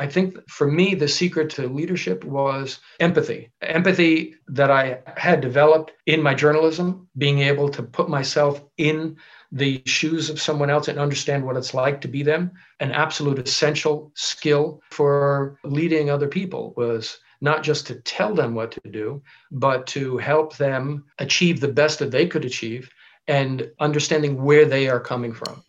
I think for me, the secret to leadership was empathy. Empathy that I had developed in my journalism, being able to put myself in the shoes of someone else and understand what it's like to be them. An absolute essential skill for leading other people was not just to tell them what to do, but to help them achieve the best that they could achieve and understanding where they are coming from.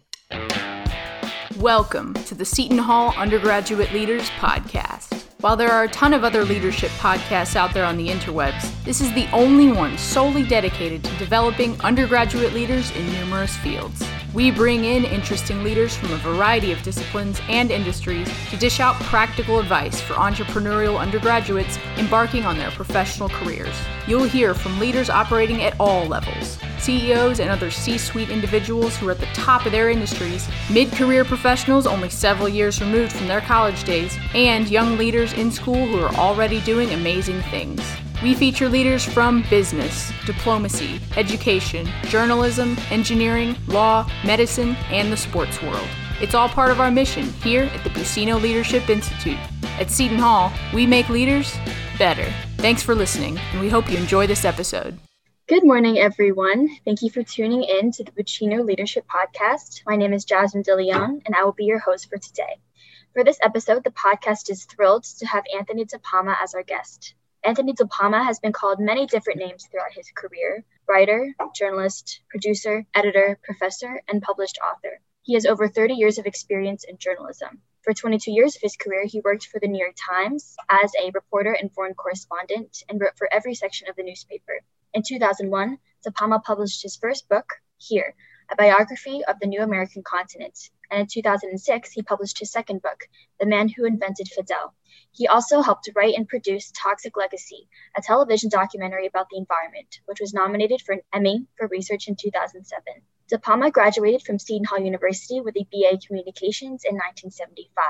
Welcome to the Seton Hall Undergraduate Leaders Podcast. While there are a ton of other leadership podcasts out there on the interwebs, this is the only one solely dedicated to developing undergraduate leaders in numerous fields. We bring in interesting leaders from a variety of disciplines and industries to dish out practical advice for entrepreneurial undergraduates embarking on their professional careers. You'll hear from leaders operating at all levels, CEOs and other C-suite individuals who are at the top of their industries, mid-career professionals only several years removed from their college days, and young leaders in school who are already doing amazing things. We feature leaders from business, diplomacy, education, journalism, engineering, law, medicine, and the sports world. It's all part of our mission here at the Buccino Leadership Institute. At Seton Hall, we make leaders better. Thanks for listening, and we hope you enjoy this episode. Good morning, everyone. Thank you for tuning in to the Buccino Leadership Podcast. My name is Jasmine DeLeon, and I will be your host for today. For this episode, the podcast is thrilled to have Anthony DePalma as our guest. Anthony DePalma has been called many different names throughout his career: writer, journalist, producer, editor, professor, and published author. He has over 30 years of experience in journalism. For 22 years of his career, he worked for the New York Times as a reporter and foreign correspondent and wrote for every section of the newspaper. In 2001, DePalma published his first book, Here, a Biography of the New American Continent, and in 2006, he published his second book, The Man Who Invented Fidel. He also helped write and produce Toxic Legacy, a television documentary about the environment, which was nominated for an Emmy for research in 2007. DePalma graduated from Seton Hall University with a BA Communications in 1975.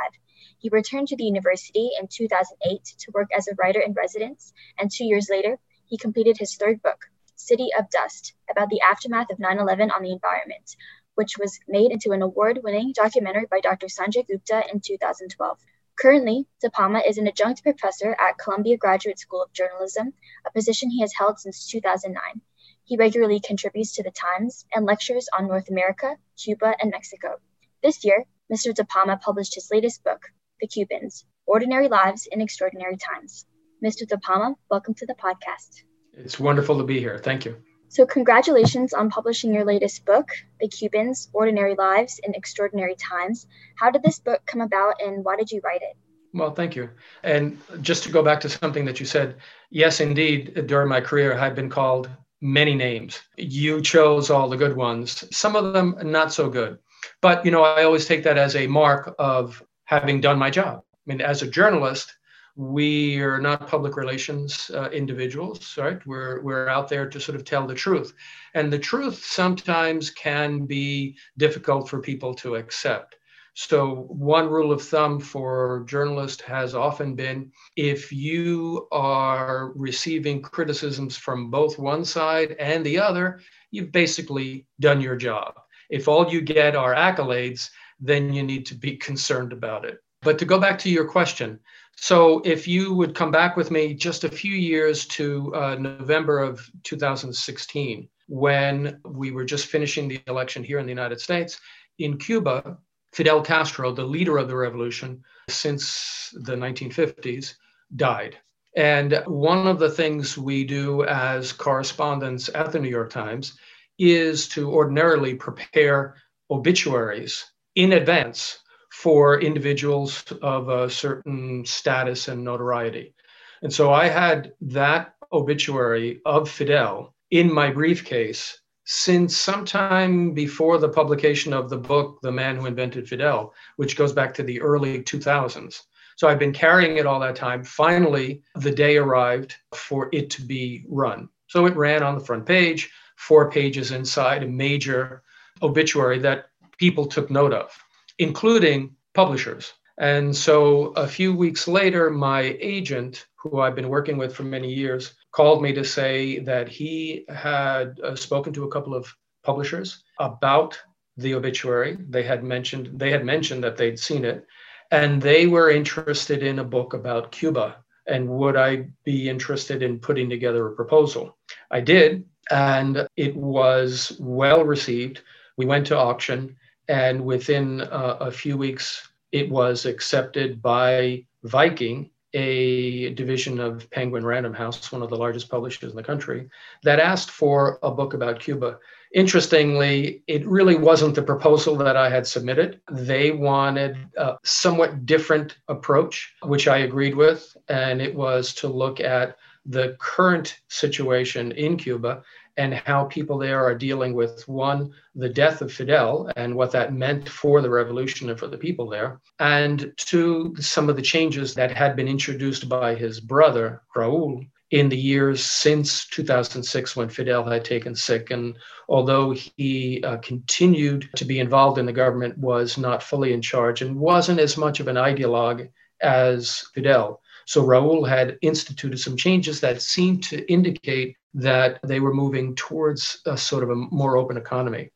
He returned to the university in 2008 to work as a writer-in-residence, and 2 years later, he completed his third book, City of Dust, about the aftermath of 9/11 on the environment, which was made into an award-winning documentary by Dr. Sanjay Gupta in 2012. Currently, DePalma is an adjunct professor at Columbia Graduate School of Journalism, a position he has held since 2009. He regularly contributes to The Times and lectures on North America, Cuba, and Mexico. This year, Mr. DePalma published his latest book, The Cubans: Ordinary Lives in Extraordinary Times. Mr. DePalma, welcome to the podcast. It's wonderful to be here. Thank you. So congratulations on publishing your latest book, The Cubans: Ordinary Lives in Extraordinary Times. How did this book come about and why did you write it? Well, thank you. And just to go back to something that you said, yes, indeed, during my career, I've been called many names. You chose all the good ones, some of them not so good. But, you know, I always take that as a mark of having done my job. I mean, as a journalist, we are not public relations individuals, right? We're out there to sort of tell the truth. And the truth sometimes can be difficult for people to accept. So one rule of thumb for journalists has often been, if you are receiving criticisms from both one side and the other, you've basically done your job. If all you get are accolades, then you need to be concerned about it. But to go back to your question, so if you would come back with me just a few years to November of 2016, when we were just finishing the election here in the United States, in Cuba, Fidel Castro, the leader of the revolution since the 1950s, died. And one of the things we do as correspondents at the New York Times is to ordinarily prepare obituaries in advance for individuals of a certain status and notoriety. And so I had that obituary of Fidel in my briefcase since sometime before the publication of the book, The Man Who Invented Fidel, which goes back to the early 2000s. So I've been carrying it all that time. Finally, the day arrived for it to be run. So it ran on the front page, 4 pages inside, a major obituary that people took note of, including publishers. And so a few weeks later, my agent, who I've been working with for many years, called me to say that he had spoken to a couple of publishers about the obituary. They had mentioned that they'd seen it, And they were interested in a book about Cuba, and would I be interested in putting together a proposal? I did, and it was well received. We went to auction, and within a few weeks, it was accepted by Viking, a division of Penguin Random House, one of the largest publishers in the country, that asked for a book about Cuba. Interestingly, it really wasn't the proposal that I had submitted. They wanted a somewhat different approach, which I agreed with, and it was to look at the current situation in Cuba and how people there are dealing with, one, the death of Fidel and what that meant for the revolution and for the people there, and two, some of the changes that had been introduced by his brother, Raul, in the years since 2006 when Fidel had taken sick. And although he continued to be involved in the government, was not fully in charge and wasn't as much of an ideologue as Fidel. So Raul had instituted some changes that seemed to indicate that they were moving towards a sort of a more open economy.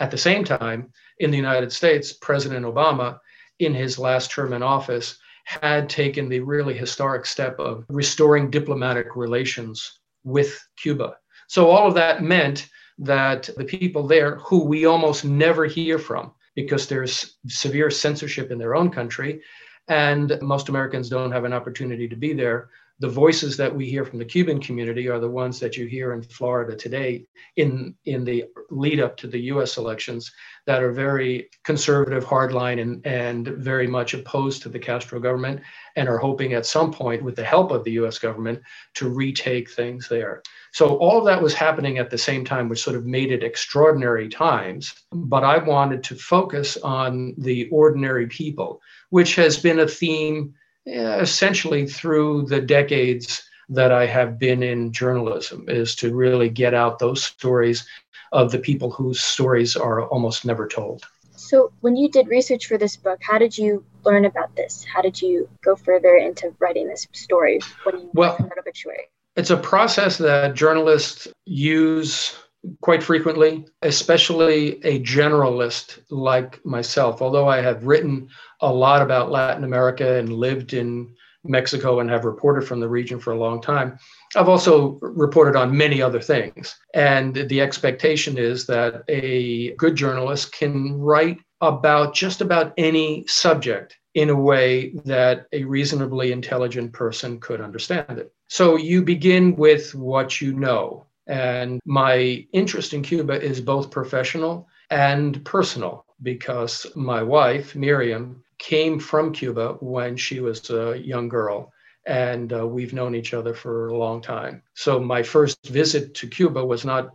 At the same time, in the United States, President Obama, in his last term in office, had taken the really historic step of restoring diplomatic relations with Cuba. So all of that meant that the people there, who we almost never hear from because there's severe censorship in their own country, and most Americans don't have an opportunity to be there. The voices that we hear from the Cuban community are the ones that you hear in Florida today in the lead up to the US elections, that are very conservative, hardline, and very much opposed to the Castro government, and are hoping at some point, with the help of the US government, to retake things there. So all of that was happening at the same time, which sort of made it extraordinary times. But I wanted to focus on the ordinary people, which has been a theme essentially through the decades that I have been in journalism, is to really get out those stories of the people whose stories are almost never told. So when you did research for this book, how did you learn about this? How did you go further into writing this story when you wrote an obituary? It's a process that journalists use quite frequently, especially a generalist like myself. Although I have written a lot about Latin America and lived in Mexico and have reported from the region for a long time, I've also reported on many other things. And the expectation is that a good journalist can write about just about any subject in a way that a reasonably intelligent person could understand it. So you begin with what you know. And my interest in Cuba is both professional and personal, because my wife, Miriam, came from Cuba when she was a young girl, and we've known each other for a long time. So my first visit to Cuba was not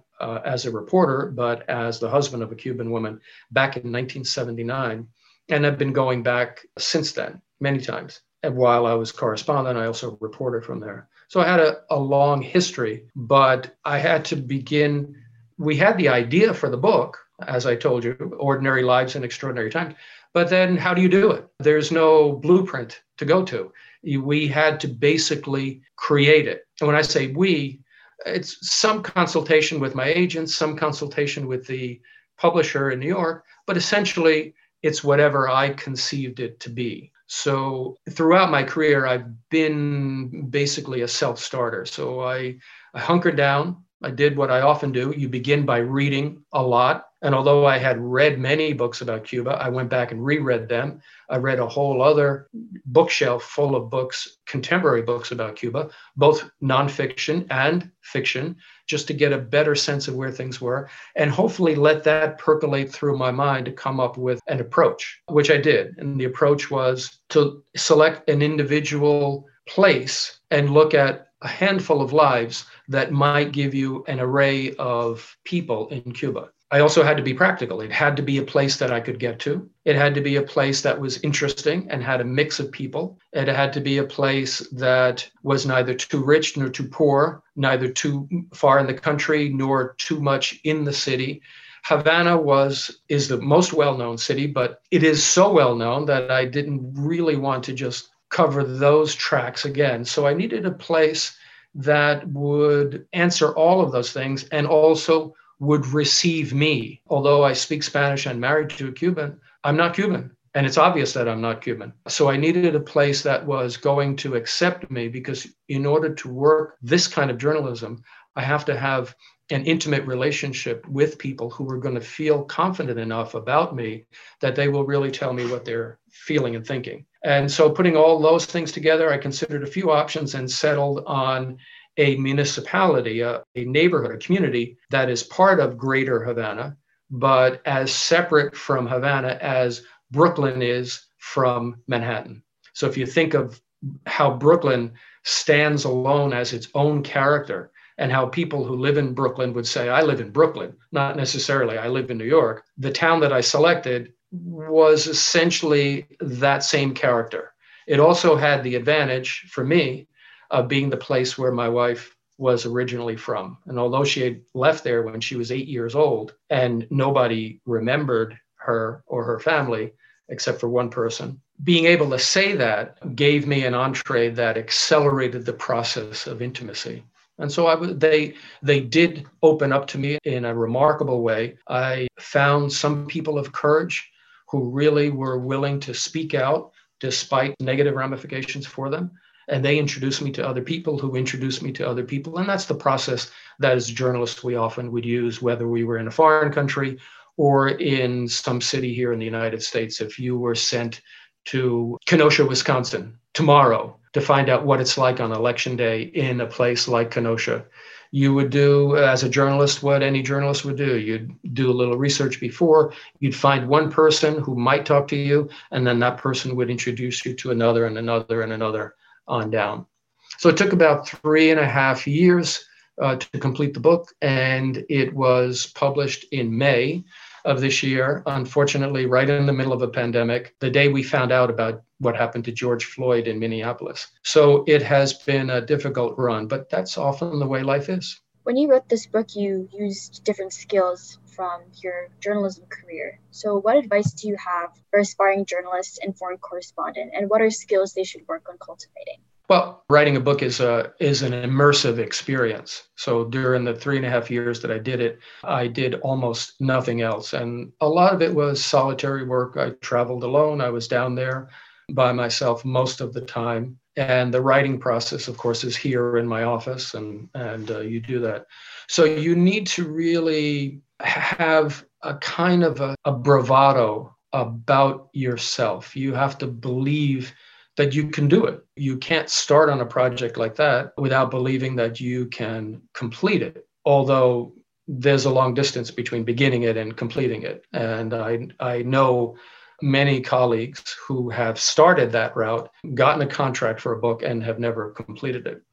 as a reporter, but as the husband of a Cuban woman back in 1979. And I've been going back since then many times. And while I was correspondent, I also reported from there. So I had a long history, but I had to begin. We had the idea for the book, as I told you, Ordinary Lives in Extraordinary Times. But then how do you do it? There's no blueprint to go to. We had to basically create it. And when I say we, it's some consultation with my agents, some consultation with the publisher in New York, but essentially it's whatever I conceived it to be. So throughout my career, I've been basically a self-starter. So I hunkered down. I did what I often do. You begin by reading a lot. And although I had read many books about Cuba, I went back and reread them. I read a whole other bookshelf full of books, contemporary books about Cuba, both nonfiction and fiction, just to get a better sense of where things were, and hopefully let that percolate through my mind to come up with an approach, which I did. And the approach was to select an individual place and look at a handful of lives that might give you an array of people in Cuba. I also had to be practical. It had to be a place that I could get to. It had to be a place that was interesting and had a mix of people. It had to be a place that was neither too rich nor too poor, neither too far in the country nor too much in the city. Havana is the most well-known city, but it is so well-known that I didn't really want to just cover those tracks again. So I needed a place that would answer all of those things and also would receive me. Although I speak Spanish and married to a Cuban, I'm not Cuban. And it's obvious that I'm not Cuban. So I needed a place that was going to accept me, because in order to work this kind of journalism, I have to have an intimate relationship with people who are going to feel confident enough about me that they will really tell me what they're feeling and thinking. And so putting all those things together, I considered a few options and settled on a municipality, a neighborhood, a community that is part of Greater Havana, but as separate from Havana as Brooklyn is from Manhattan. So if you think of how Brooklyn stands alone as its own character, and how people who live in Brooklyn would say, I live in Brooklyn, not necessarily I live in New York, the town that I selected was essentially that same character. It also had the advantage for me of being the place where my wife was originally from. And although she had left there when she was 8 years old and nobody remembered her or her family, except for one person, being able to say that gave me an entree that accelerated the process of intimacy. And so they did open up to me in a remarkable way. I found some people of courage who really were willing to speak out despite negative ramifications for them. And they introduced me to other people who introduced me to other people. And that's the process that as journalists we often would use, whether we were in a foreign country or in some city here in the United States. If you were sent to Kenosha, Wisconsin tomorrow to find out what it's like on election day in a place like Kenosha, you would do as a journalist what any journalist would do. You'd do a little research before, you'd find one person who might talk to you, and then that person would introduce you to another and another and another on down. So it took about 3.5 years to complete the book, and it was published in May of this year, unfortunately, right in the middle of a pandemic, the day we found out about what happened to George Floyd in Minneapolis. So it has been a difficult run, but that's often the way life is. When you wrote this book, you used different skills from your journalism career. So what advice do you have for aspiring journalists and foreign correspondents, and what are skills they should work on cultivating? Well, writing a book is an immersive experience. So during the 3.5 years that I did it, I did almost nothing else. And a lot of it was solitary work. I traveled alone. I was down there by myself most of the time. And the writing process, of course, is here in my office, and you do that. So you need to really have a kind of a bravado about yourself. You have to believe that you can do it. You can't start on a project like that without believing that you can complete it, although there's a long distance between beginning it and completing it. And I know many colleagues who have started that route, gotten a contract for a book, and have never completed it.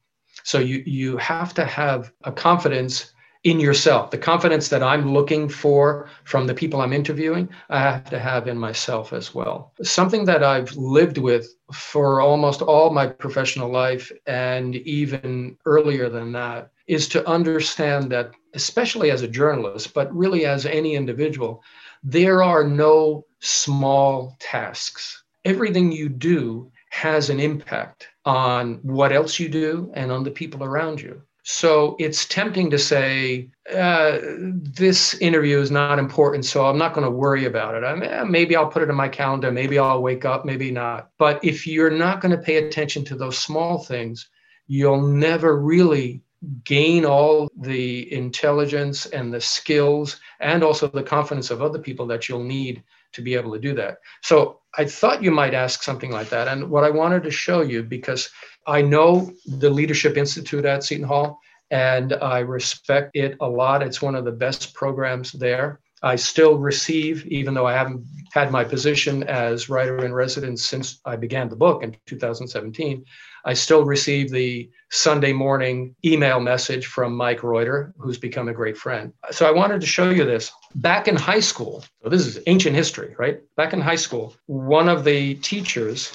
So you have to have a confidence in yourself. The confidence that I'm looking for from the people I'm interviewing, I have to have in myself as well. Something that I've lived with for almost all my professional life, and even earlier than that, is to understand that, especially as a journalist, but really as any individual, there are no small tasks. Everything you do has an impact on what else you do and on the people around you. So it's tempting to say, this interview is not important, so I'm not going to worry about it. Maybe I'll put it in my calendar. Maybe I'll wake up, maybe not. But if you're not going to pay attention to those small things, you'll never really gain all the intelligence and the skills and also the confidence of other people that you'll need to be able to do that. So I thought you might ask something like that. And what I wanted to show you, because I know the Leadership Institute at Seton Hall, and I respect it a lot. It's one of the best programs there. I still receive, even though I haven't had my position as writer-in-residence since I began the book in 2017, I still receive the Sunday morning email message from Mike Reuter, who's become a great friend. So I wanted to show you this. Back in high school, so this is ancient history, right? Back in high school, one of the teachers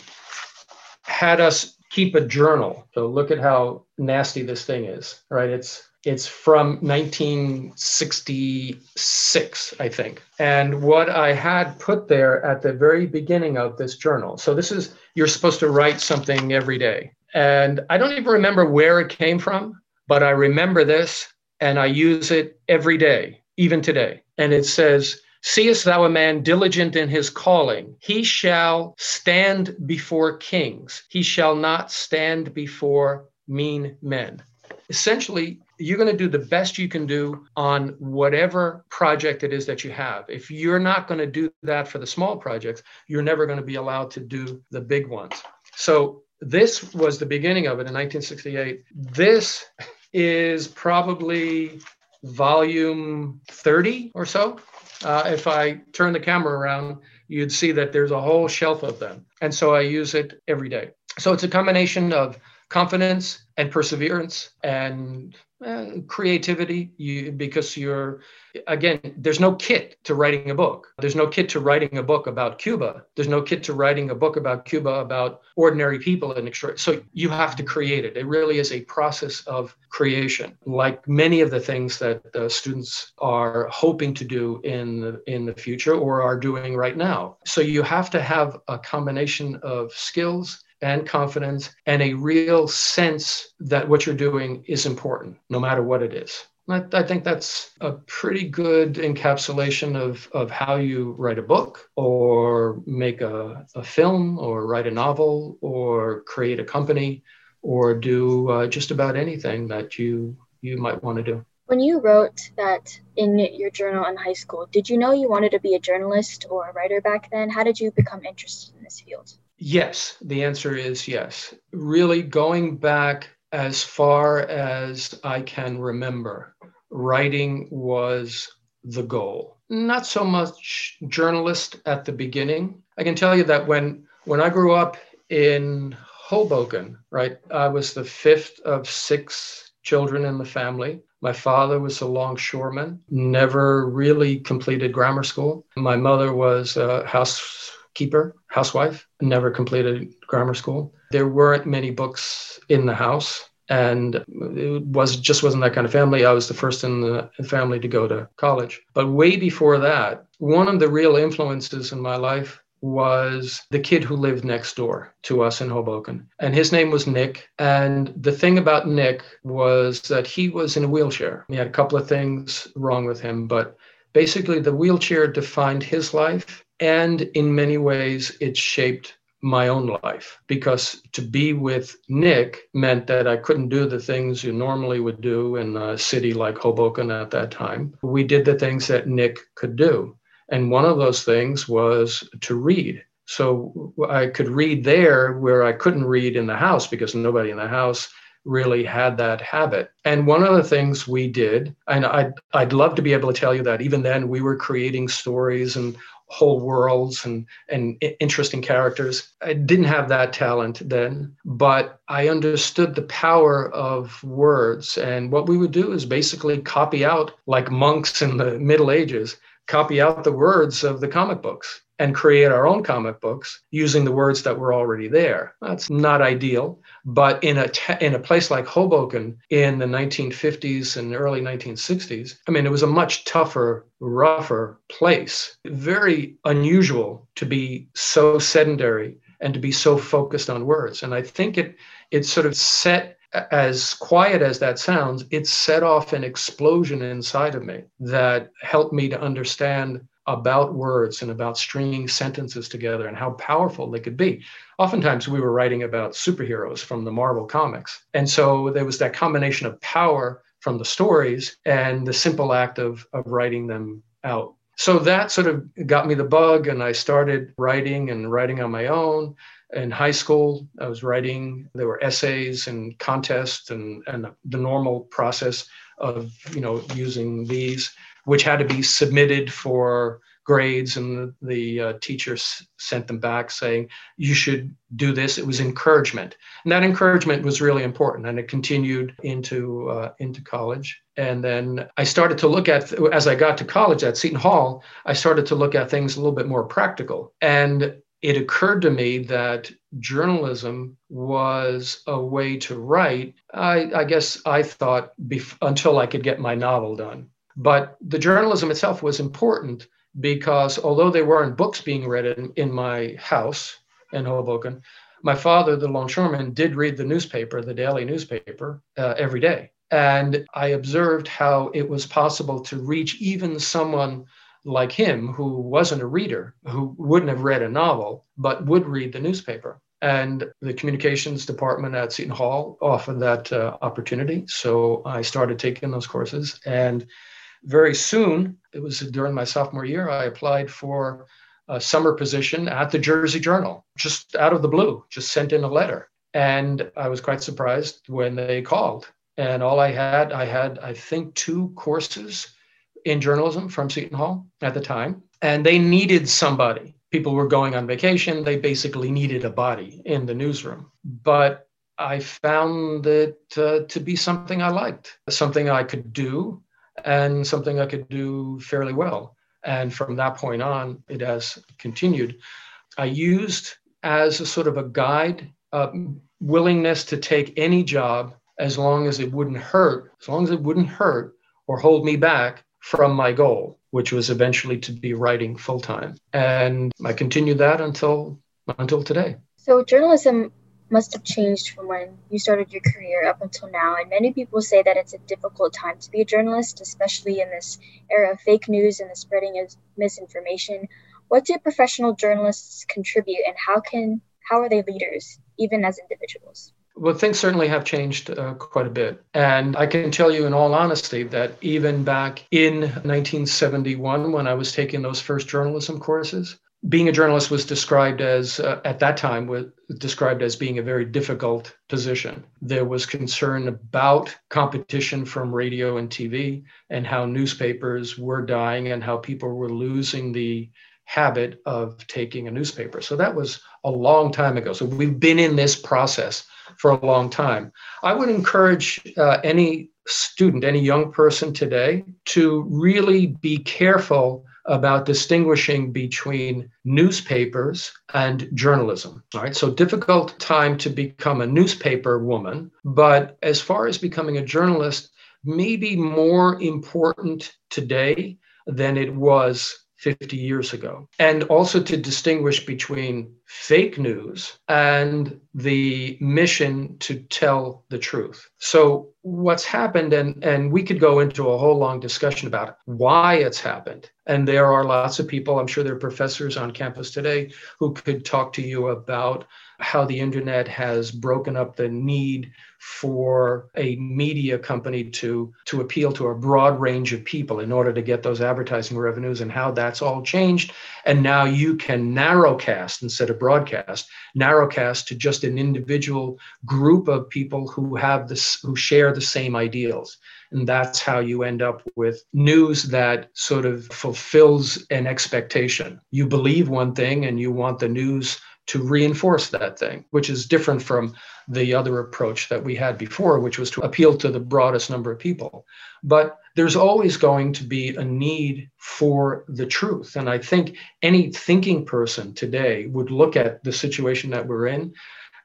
had us keep a journal. So look at how nasty this thing is, right? It's from 1966, I think. And what I had put there at the very beginning of this journal. So this is, you're supposed to write something every day. And I don't even remember where it came from, but I remember this and I use it every day, even today. And it says, Seest thou a man diligent in his calling? He shall stand before kings. He shall not stand before mean men. Essentially, you're going to do the best you can do on whatever project it is that you have. If you're not going to do that for the small projects, you're never going to be allowed to do the big ones. So this was the beginning of it in 1968. This is probably volume 30 or so. If I turn the camera around, you'd see that there's a whole shelf of them. And so I use it every day. So it's a combination of confidence and perseverance and creativity, because you're, again, there's no kit to writing a book. There's no kit to writing a book about Cuba. There's no kit to writing a book about Cuba, about ordinary people. So you have to create it. It really is a process of creation, like many of the things that students are hoping to do in the future or are doing right now. So you have to have a combination of skills and confidence and a real sense that what you're doing is important, no matter what it is. I think that's a pretty good encapsulation of how you write a book or make a film or write a novel or create a company or do just about anything that you might want to do. When you wrote that in your journal in high school, did you know you wanted to be a journalist or a writer back then? How did you become interested in this field? Yes, the answer is yes. Really going back as far as I can remember, writing was the goal. Not so much journalist at the beginning. I can tell you that when I grew up in Hoboken, right, I was the fifth of six children in the family. My father was a longshoreman, never really completed grammar school. My mother was a housewife, never completed grammar school. There weren't many books in the house, and it wasn't that kind of family. I was the first in the family to go to college. But way before that, one of the real influences in my life was the kid who lived next door to us in Hoboken. And his name was Nick. And the thing about Nick was that he was in a wheelchair. He had a couple of things wrong with him, but basically the wheelchair defined his life. And in many ways, it shaped my own life, because to be with Nick meant that I couldn't do the things you normally would do in a city like Hoboken at that time. We did the things that Nick could do. And one of those things was to read. So I could read there where I couldn't read in the house, because nobody in the house really had that habit. And one of the things we did, and I'd love to be able to tell you that even then we were creating stories and whole worlds and interesting characters. I didn't have that talent then, but I understood the power of words. And what we would do is basically copy out, like monks in the Middle Ages, copy out the words of the comic books and create our own comic books using the words that were already there. That's not ideal, but in a place like Hoboken in the 1950s and early 1960s, I mean, it was a much tougher, rougher place. Very unusual to be so sedentary and to be so focused on words. And I think it sort of set, as quiet as that sounds, it set off an explosion inside of me that helped me to understand about words and about stringing sentences together and how powerful they could be. Oftentimes we were writing about superheroes from the Marvel comics. And so there was that combination of power from the stories and the simple act of writing them out. So that sort of got me the bug, and I started writing on my own. In high school, I was writing, there were essays and contests and the normal process of, using these, which had to be submitted for grades, and the teachers sent them back saying, you should do this. It was encouragement. And that encouragement was really important, and it continued into college. And then I started to look at, as I got to college at Seton Hall, I started to look at things a little bit more practical. And it occurred to me that journalism was a way to write. I guess I thought until I could get my novel done. But the journalism itself was important, because although there weren't books being read in my house in Hoboken, my father, the longshoreman, did read the newspaper, the daily newspaper, every day. And I observed how it was possible to reach even someone like him, who wasn't a reader, who wouldn't have read a novel, but would read the newspaper. And the communications department at Seton Hall offered that opportunity. So I started taking those courses. And very soon, it was during my sophomore year, I applied for a summer position at the Jersey Journal, just out of the blue, just sent in a letter. And I was quite surprised when they called. And all I had, I think, 2 courses in journalism from Seton Hall at the time. And they needed somebody. People were going on vacation. They basically needed a body in the newsroom. But I found it to be something I liked, something I could do, and something I could do fairly well. And from that point on, it has continued. I used as a sort of a guide, a willingness to take any job as long as it wouldn't hurt, or hold me back from my goal, which was eventually to be writing full-time. And I continued that until today. So journalism must have changed from when you started your career up until now. And many people say that it's a difficult time to be a journalist, especially in this era of fake news and the spreading of misinformation. What do professional journalists contribute, and how are they leaders, even as individuals? Well, things certainly have changed quite a bit. And I can tell you in all honesty that even back in 1971, when I was taking those first journalism courses, being a journalist was described as, at that time, was described as being a very difficult position. There was concern about competition from radio and TV, and how newspapers were dying, and how people were losing the habit of taking a newspaper. So that was a long time ago. So we've been in this process for a long time. I would encourage any student, any young person today, to really be careful about distinguishing between newspapers and journalism. All right, so difficult time to become a newspaper woman, but as far as becoming a journalist, maybe more important today than it was 50 years ago. And also to distinguish between fake news and the mission to tell the truth. So what's happened, and we could go into a whole long discussion about why it's happened. And there are lots of people, I'm sure there are professors on campus today who could talk to you about how the internet has broken up the need for a media company to appeal to a broad range of people in order to get those advertising revenues, and how that's all changed. And now you can narrowcast instead of broadcast, narrowcast to just an individual group of people who share the same ideals. And that's how you end up with news that sort of fulfills an expectation. You believe one thing and you want the news to reinforce that thing, which is different from the other approach that we had before, which was to appeal to the broadest number of people. But there's always going to be a need for the truth. And I think any thinking person today would look at the situation that we're in,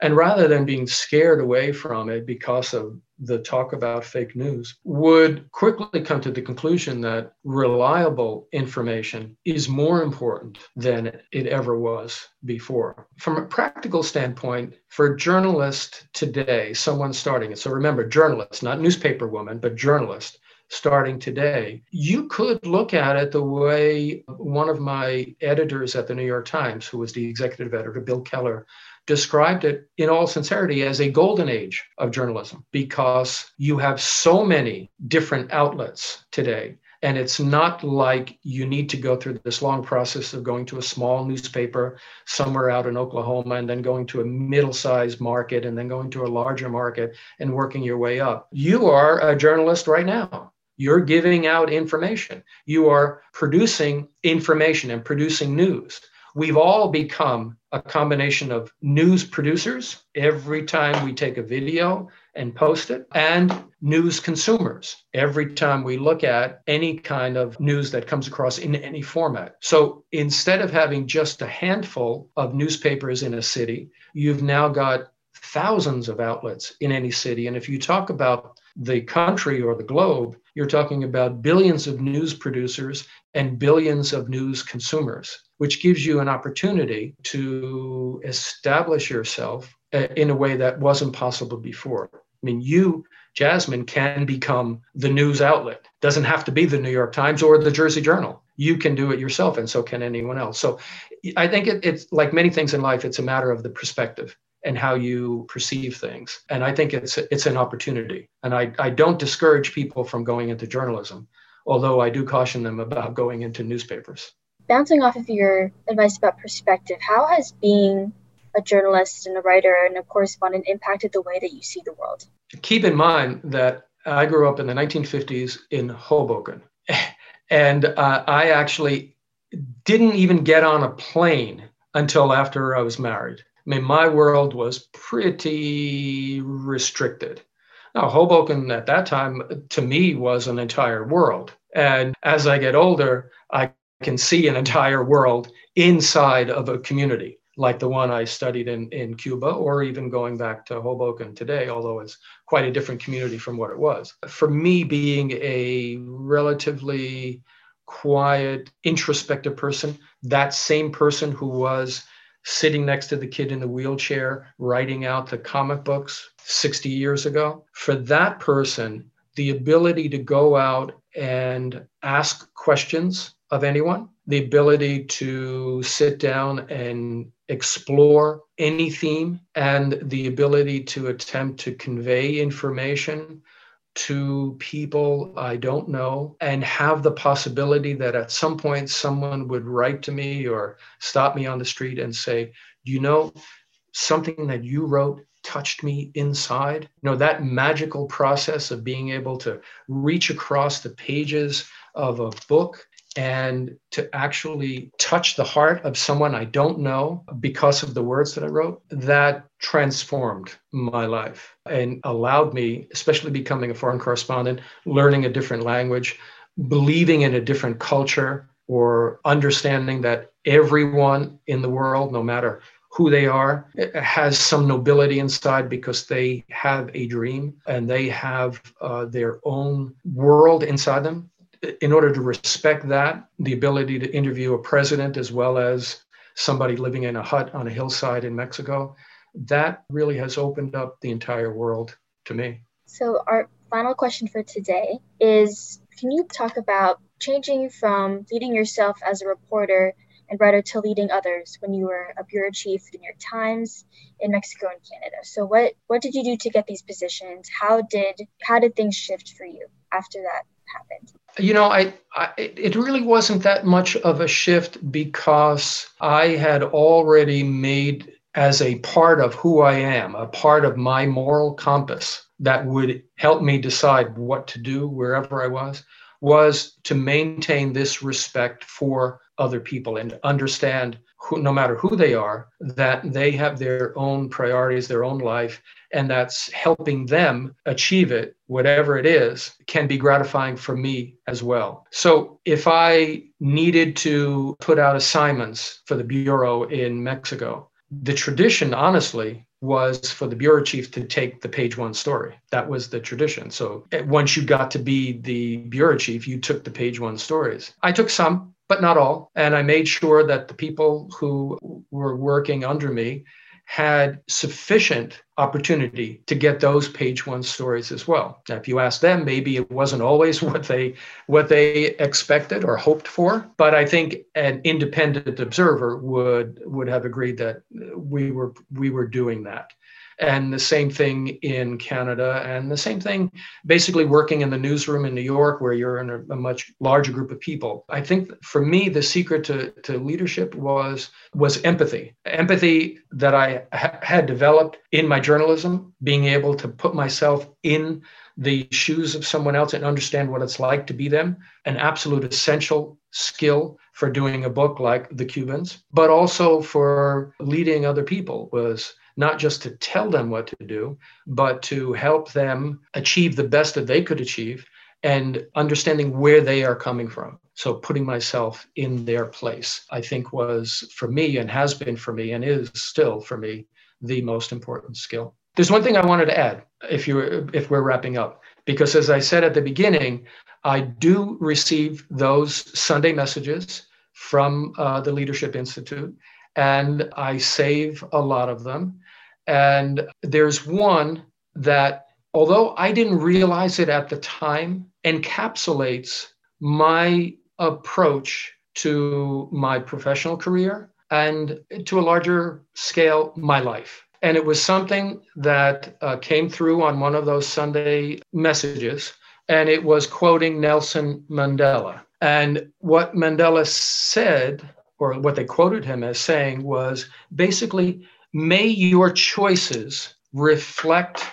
and rather than being scared away from it because of the talk about fake news, would quickly come to the conclusion that reliable information is more important than it ever was before. From a practical standpoint, for a journalist today, someone starting it, so remember, journalist, not newspaper woman, but journalist, starting today, you could look at it the way one of my editors at the New York Times, who was the executive editor, Bill Keller, described it in all sincerity as a golden age of journalism, because you have so many different outlets today. And it's not like you need to go through this long process of going to a small newspaper somewhere out in Oklahoma, and then going to a middle-sized market, and then going to a larger market, and working your way up. You are a journalist right now. You're giving out information. You are producing information and producing news. We've all become a combination of news producers, every time we take a video and post it, and news consumers, every time we look at any kind of news that comes across in any format. So instead of having just a handful of newspapers in a city, you've now got thousands of outlets in any city. And if you talk about the country or the globe, you're talking about billions of news producers and billions of news consumers, which gives you an opportunity to establish yourself in a way that wasn't possible before. I mean, you, Jasmine, can become the news outlet. Doesn't have to be the New York Times or the Jersey Journal. you can do it yourself, and so can anyone else. So I think it's like many things in life, it's a matter of the perspective and how you perceive things. And I think it's an opportunity. And I don't discourage people from going into journalism, although I do caution them about going into newspapers. Bouncing off of your advice about perspective, how has being a journalist and a writer and a correspondent impacted the way that you see the world? Keep in mind that I grew up in the 1950s in Hoboken. And I actually didn't even get on a plane until after I was married. I mean, my world was pretty restricted. Now, Hoboken at that time, to me, was an entire world. And as I get older, I can see an entire world inside of a community, like the one I studied in Cuba, or even going back to Hoboken today, although it's quite a different community from what it was. For me, being a relatively quiet, introspective person, that same person who was sitting next to the kid in the wheelchair, writing out the comic books 60 years ago. For that person, the ability to go out and ask questions of anyone, the ability to sit down and explore any theme, and the ability to attempt to convey information to people I don't know, and have the possibility that at some point someone would write to me or stop me on the street and say, you know, something that you wrote touched me inside. You know, that magical process of being able to reach across the pages of a book and to actually touch the heart of someone I don't know because of the words that I wrote, that transformed my life and allowed me, especially becoming a foreign correspondent, learning a different language, believing in a different culture, or understanding that everyone in the world, no matter who they are, has some nobility inside because they have a dream and they have their own world inside them. In order to respect that, the ability to interview a president as well as somebody living in a hut on a hillside in Mexico, that really has opened up the entire world to me. So our final question for today is, can you talk about changing from leading yourself as a reporter and writer to leading others when you were a bureau chief in the New York Times in Mexico and Canada? So what did you do to get these positions? How did things shift for you after that happened? You know, it really wasn't that much of a shift because I had already made, as a part of who I am, a part of my moral compass that would help me decide what to do wherever I was to maintain this respect for other people and understand, who, no matter who they are, that they have their own priorities, their own life, and that's helping them achieve it, whatever it is, can be gratifying for me as well. So if I needed to put out assignments for the Bureau in Mexico, the tradition, honestly, was for the bureau chief to take the page one story. That was the tradition. So once you got to be the bureau chief, you took the page one stories. I took some, but not all. And I made sure that the people who were working under me had sufficient opportunity to get those page one stories as well. Now, if you ask them, maybe it wasn't always what they expected or hoped for, but I think an independent observer would have agreed that we were doing that. And the same thing in Canada, and the same thing basically working in the newsroom in New York, where you're in a much larger group of people. I think for me, the secret to leadership was empathy. Empathy that I had developed in my journalism, being able to put myself in the shoes of someone else and understand what it's like to be them, an absolute essential skill for doing a book like The Cubans, but also for leading other people was not just to tell them what to do, but to help them achieve the best that they could achieve and understanding where they are coming from. So putting myself in their place, I think was for me and has been for me and is still for me the most important skill. There's one thing I wanted to add if we're wrapping up, because as I said at the beginning, I do receive those Sunday messages from the Leadership Institute, and I save a lot of them. And there's one that, although I didn't realize it at the time, encapsulates my approach to my professional career and, to a larger scale, my life. And it was something that came through on one of those Sunday messages, and it was quoting Nelson Mandela. And what Mandela said, or what they quoted him as saying, was basically, may your choices reflect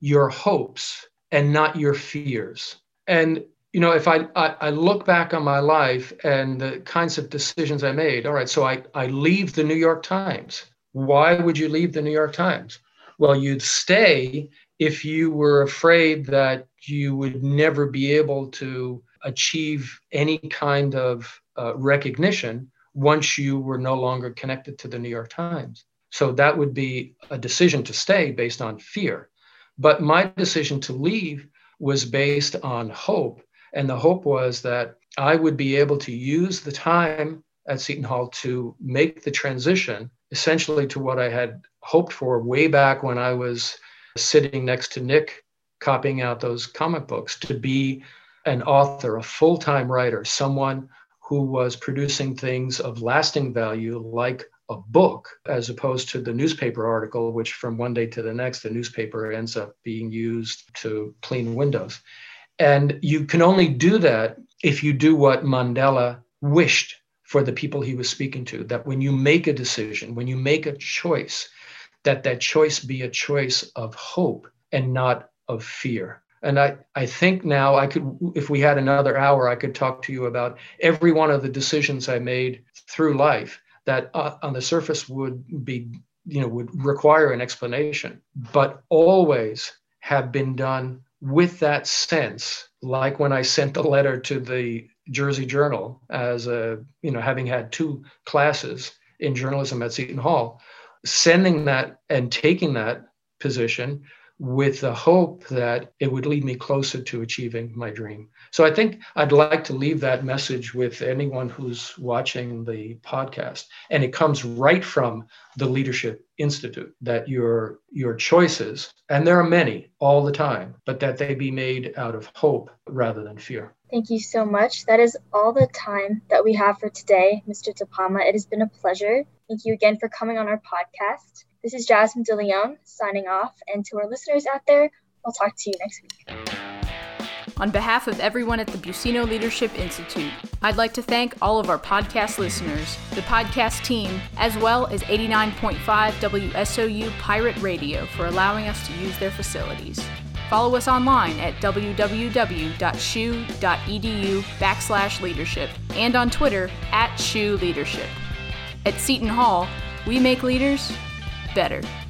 your hopes and not your fears. And, you know, if I look back on my life and the kinds of decisions I made, all right, so I leave the New York Times. Why would you leave the New York Times? Well, you'd stay if you were afraid that you would never be able to achieve any kind of recognition once you were no longer connected to the New York Times. So that would be a decision to stay based on fear. But my decision to leave was based on hope. And the hope was that I would be able to use the time at Seton Hall to make the transition essentially to what I had hoped for way back when I was sitting next to Nick copying out those comic books, to be an author, a full-time writer, someone who was producing things of lasting value like a book, as opposed to the newspaper article, which from one day to the next, the newspaper ends up being used to clean windows. And you can only do that if you do what Mandela wished for the people he was speaking to, that when you make a decision, when you make a choice, that that choice be a choice of hope and not of fear. And I think now I could, if we had another hour, I could talk to you about every one of the decisions I made through life that on the surface would be, you know, would require an explanation, but always have been done with that sense, like when I sent the letter to the Jersey Journal as a, you know, having had two classes in journalism at Seton Hall, sending that and taking that position with the hope that it would lead me closer to achieving my dream. So I think I'd like to leave that message with anyone who's watching the podcast. And it comes right from the Leadership Institute, that your choices, and there are many all the time, but that they be made out of hope rather than fear. Thank you so much. That is all the time that we have for today, Mr. DePalma. It has been a pleasure. Thank you again for coming on our podcast. This is Jasmine DeLeon signing off. And to our listeners out there, I'll talk to you next week. On behalf of everyone at the Buccino Leadership Institute, I'd like to thank all of our podcast listeners, the podcast team, as well as 89.5 WSOU Pirate Radio for allowing us to use their facilities. Follow us online at www.shu.edu/leadership and on Twitter @ShuLeadership. At Seton Hall, we make leaders better.